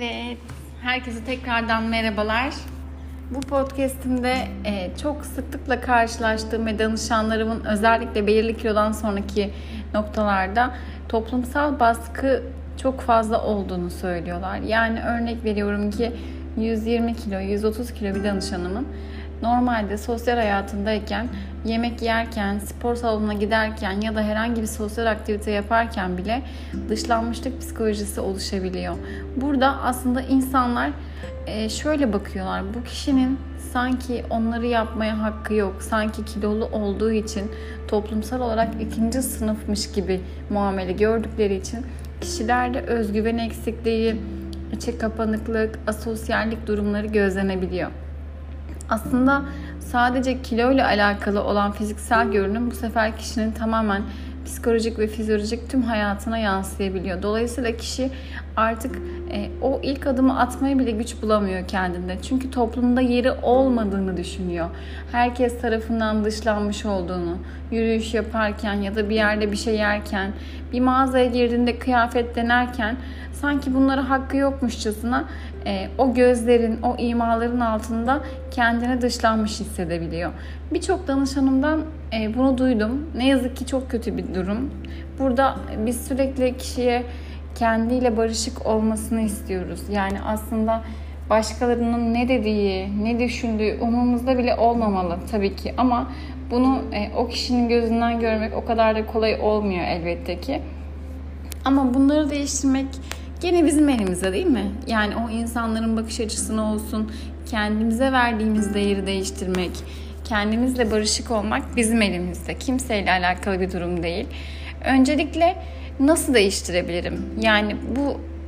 Evet, herkese tekrardan merhabalar. Bu podcast'imde çok sıklıkla karşılaştığım ve danışanlarımın özellikle belirli kilodan sonraki noktalarda toplumsal baskı çok fazla olduğunu söylüyorlar. Yani örnek veriyorum ki 120 kilo, 130 kilo bir danışanımın normalde sosyal hayatındayken, yemek yerken, spor salonuna giderken ya da herhangi bir sosyal aktivite yaparken bile dışlanmışlık psikolojisi oluşabiliyor. Burada aslında insanlar şöyle bakıyorlar, bu kişinin sanki onları yapmaya hakkı yok, sanki kilolu olduğu için toplumsal olarak ikinci sınıfmış gibi muamele gördükleri için kişilerde özgüven eksikliği, içe kapanıklık, asosyallik durumları gözlenebiliyor. Aslında sadece kilo ile alakalı olan fiziksel görünüm bu sefer kişinin tamamen psikolojik ve fizyolojik tüm hayatına yansıyabiliyor. Dolayısıyla kişi artık o ilk adımı atmaya bile güç bulamıyor kendinde. Çünkü toplumda yeri olmadığını düşünüyor. Herkes tarafından dışlanmış olduğunu, yürüyüş yaparken ya da bir yerde bir şey yerken, bir mağazaya girdiğinde kıyafet denerken sanki bunlara hakkı yokmuşçasına o gözlerin, o imaların altında kendini dışlanmış hissedebiliyor. Birçok danışanımdan bunu duydum. Ne yazık ki çok kötü bir durum. Burada biz sürekli kişiye kendiyle barışık olmasını istiyoruz. Yani aslında başkalarının ne dediği, ne düşündüğü umurumuzda bile olmamalı tabii ki. Ama bunu o kişinin gözünden görmek o kadar da kolay olmuyor elbette ki. Ama bunları değiştirmek gene bizim elimizde değil mi? Yani o insanların bakış açısına olsun, kendimize verdiğimiz değeri değiştirmek, kendimizle barışık olmak bizim elimizde. Kimseyle alakalı bir durum değil. Öncelikle nasıl değiştirebilirim? Yani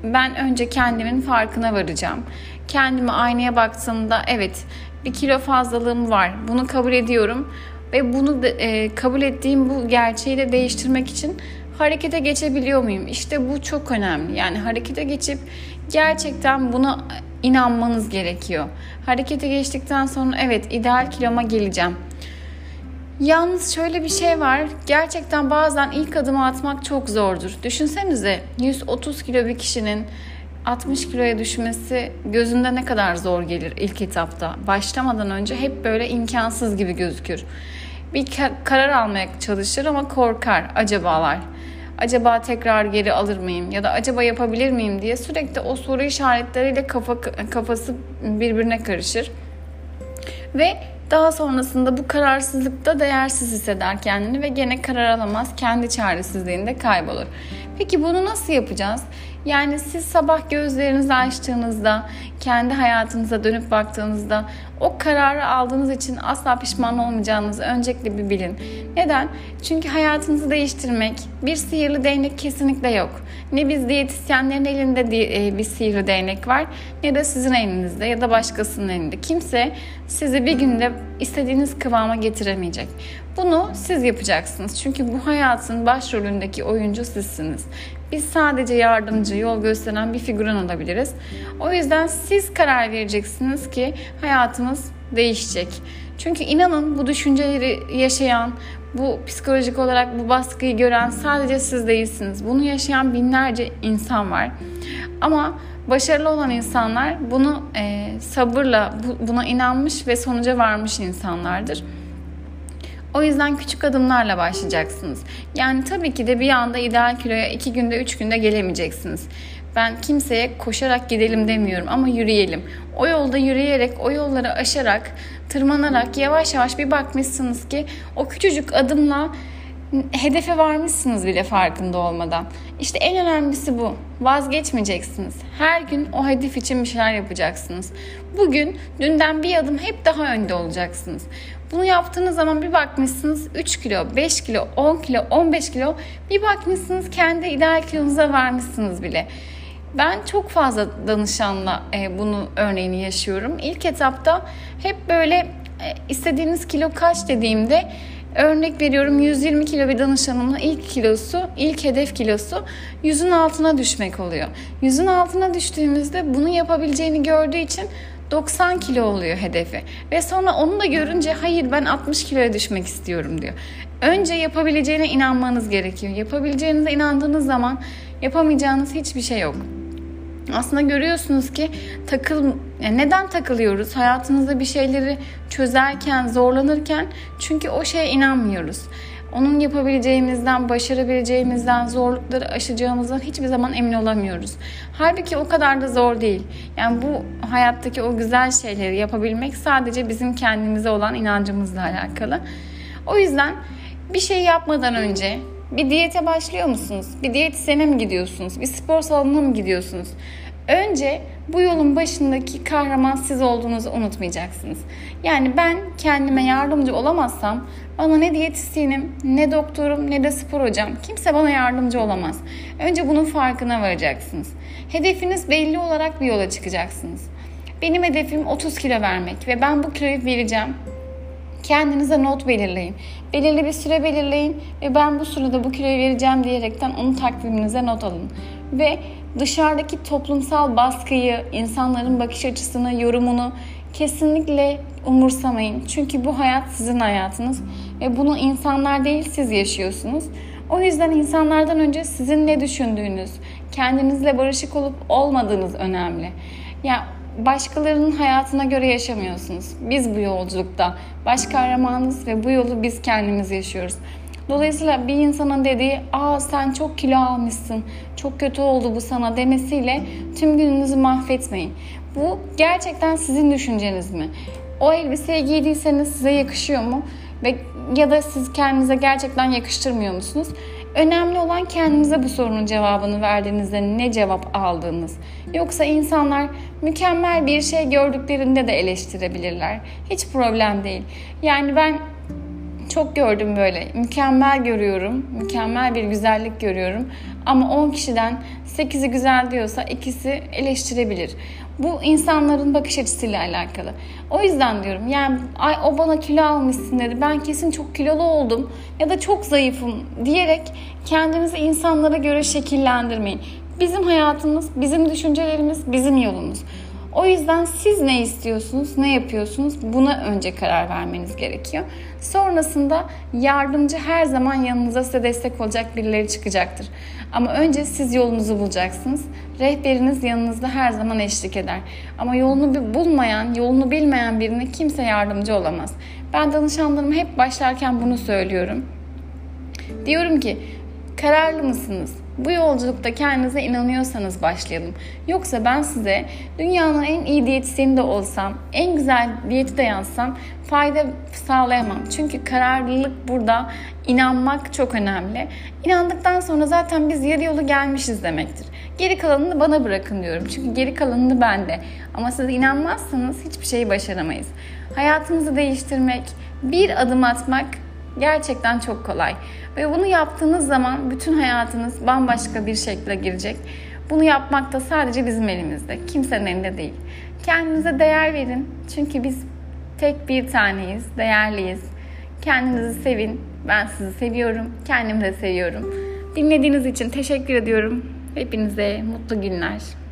ben önce kendimin farkına varacağım. Kendime aynaya baktığımda evet bir kilo fazlalığım var. Bunu kabul ediyorum ve bunu kabul ettiğim bu gerçeği de değiştirmek için harekete geçebiliyor muyum? İşte bu çok önemli. Yani harekete geçip gerçekten buna inanmanız gerekiyor. Harekete geçtikten sonra evet ideal kiloma geleceğim. Yalnız şöyle bir şey var. Gerçekten bazen ilk adımı atmak çok zordur. Düşünsenize 130 kilo bir kişinin 60 kiloya düşmesi gözünde ne kadar zor gelir ilk etapta. Başlamadan önce hep böyle imkansız gibi gözükür. Bir karar almaya çalışır ama korkar, acabalar. Acaba tekrar geri alır mıyım ya da acaba yapabilir miyim diye sürekli o soru işaretleriyle kafası birbirine karışır. Ve daha sonrasında bu kararsızlıkta değersiz hisseder kendini ve gene karar alamaz, kendi çaresizliğinde kaybolur. Peki bunu nasıl yapacağız? Yani siz sabah gözlerinizi açtığınızda, kendi hayatınıza dönüp baktığınızda o kararı aldığınız için asla pişman olmayacağınızı öncelikle bir bilin. Neden? Çünkü hayatınızı değiştirmek bir sihirli değnek kesinlikle yok. Ne biz diyetisyenlerin elinde bir sihirli değnek var ne de sizin elinizde ya da başkasının elinde. Kimse sizi bir günde istediğiniz kıvama getiremeyecek. Bunu siz yapacaksınız. Çünkü bu hayatın başrolündeki oyuncu sizsiniz. Biz sadece yardımcı, yol gösteren bir figüran olabiliriz. O yüzden siz karar vereceksiniz ki hayatımız değişecek. Çünkü inanın bu düşünceleri yaşayan, bu psikolojik olarak bu baskıyı gören sadece siz değilsiniz. Bunu yaşayan binlerce insan var. Ama başarılı olan insanlar bunu sabırla buna inanmış ve sonuca varmış insanlardır. O yüzden küçük adımlarla başlayacaksınız. Yani tabii ki de bir anda ideal kiloya 2 günde 3 günde gelemeyeceksiniz. Ben kimseye koşarak gidelim demiyorum ama yürüyelim. O yolda yürüyerek, o yolları aşarak, tırmanarak yavaş yavaş bir bakmışsınız ki o küçücük adımla hedefe varmışsınız bile farkında olmadan. İşte en önemlisi bu. Vazgeçmeyeceksiniz. Her gün o hedef için bir şeyler yapacaksınız. Bugün dünden bir adım hep daha önde olacaksınız. Bunu yaptığınız zaman bir bakmışsınız 3 kilo, 5 kilo, 10 kilo, 15 kilo bir bakmışsınız kendi ideal kilonuza varmışsınız bile. Ben çok fazla danışanla bunu örneğini yaşıyorum. İlk etapta hep böyle istediğiniz kilo kaç dediğimde örnek veriyorum 120 kilo bir danışanımın ilk hedef kilosu 100'ün altına düşmek oluyor. 100'ün altına düştüğümüzde bunu yapabileceğini gördüğü için 90 kilo oluyor hedefi ve sonra onu da görünce hayır ben 60 kiloya düşmek istiyorum diyor. Önce yapabileceğine inanmanız gerekiyor. Yapabileceğinize inandığınız zaman yapamayacağınız hiçbir şey yok. Aslında görüyorsunuz ki neden takılıyoruz? Hayatımızda bir şeyleri çözerken, zorlanırken çünkü o şeye inanmıyoruz. Onun yapabileceğimizden, başarabileceğimizden, zorlukları aşacağımızdan hiçbir zaman emin olamıyoruz. Halbuki o kadar da zor değil. Yani bu hayattaki o güzel şeyleri yapabilmek sadece bizim kendimize olan inancımızla alakalı. O yüzden bir şey yapmadan önce bir diyete başlıyor musunuz? Bir diyetisyene mi gidiyorsunuz? Bir spor salonuna mı gidiyorsunuz? Önce bu yolun başındaki kahraman siz olduğunuzu unutmayacaksınız. Yani ben kendime yardımcı olamazsam bana ne diyetisyenim, ne doktorum, ne de spor hocam, kimse bana yardımcı olamaz. Önce bunun farkına varacaksınız. Hedefiniz belli olarak bir yola çıkacaksınız. Benim hedefim 30 kilo vermek ve ben bu kiloyu vereceğim. Kendinize not belirleyin. Belirli bir süre belirleyin ve ben bu sürede bu kiloyu vereceğim diyerekten onu takviminize not alın. Ve dışarıdaki toplumsal baskıyı, insanların bakış açısını, yorumunu kesinlikle umursamayın. Çünkü bu hayat sizin hayatınız ve bunu insanlar değil siz yaşıyorsunuz. O yüzden insanlardan önce sizin ne düşündüğünüz, kendinizle barışık olup olmadığınız önemli. Yani başkalarının hayatına göre yaşamıyorsunuz. Biz bu yolculukta baş kahramanız ve bu yolu biz kendimiz yaşıyoruz. Dolayısıyla bir insanın dediği sen çok kilo almışsın, çok kötü oldu bu sana demesiyle tüm gününüzü mahvetmeyin. Bu gerçekten sizin düşünceniz mi? O elbiseyi giydiyseniz size yakışıyor mu? Ya da siz kendinize gerçekten yakıştırmıyor musunuz? Önemli olan kendinize bu sorunun cevabını verdiğinizde ne cevap aldığınız. Yoksa insanlar mükemmel bir şey gördüklerinde de eleştirebilirler. Hiç problem değil. Yani ben çok gördüm böyle. Mükemmel görüyorum. Mükemmel bir güzellik görüyorum. Ama 10 kişiden 8'i güzel diyorsa ikisi eleştirebilir. Bu insanların bakış açısıyla alakalı. O yüzden diyorum yani o bana kilo almışsın dedi. Ben kesin çok kilolu oldum ya da çok zayıfım diyerek kendinizi insanlara göre şekillendirmeyin. Bizim hayatımız, bizim düşüncelerimiz, bizim yolumuz. O yüzden siz ne istiyorsunuz, ne yapıyorsunuz buna önce karar vermeniz gerekiyor. Sonrasında yardımcı her zaman yanınıza size destek olacak birileri çıkacaktır. Ama önce siz yolunuzu bulacaksınız. Rehberiniz yanınızda her zaman eşlik eder. Ama yolunu bulmayan, yolunu bilmeyen birine kimse yardımcı olamaz. Ben danışanlarıma hep başlarken bunu söylüyorum. Diyorum ki kararlı mısınız? Bu yolculukta kendinize inanıyorsanız başlayalım. Yoksa ben size dünyanın en iyi diyetisyeni de olsam, en güzel diyeti de yazsam fayda sağlayamam. Çünkü kararlılık burada, inanmak çok önemli. İnandıktan sonra zaten biz yarı yolu gelmişiz demektir. Geri kalanını bana bırakın diyorum. Çünkü geri kalanını bende. Ama siz inanmazsanız hiçbir şeyi başaramayız. Hayatımızı değiştirmek, bir adım atmak gerçekten çok kolay. Ve bunu yaptığınız zaman bütün hayatınız bambaşka bir şekle girecek. Bunu yapmak da sadece bizim elimizde. Kimsenin elinde değil. Kendinize değer verin. Çünkü biz tek bir taneyiz. Değerliyiz. Kendinizi sevin. Ben sizi seviyorum. Kendimi de seviyorum. Dinlediğiniz için teşekkür ediyorum. Hepinize mutlu günler.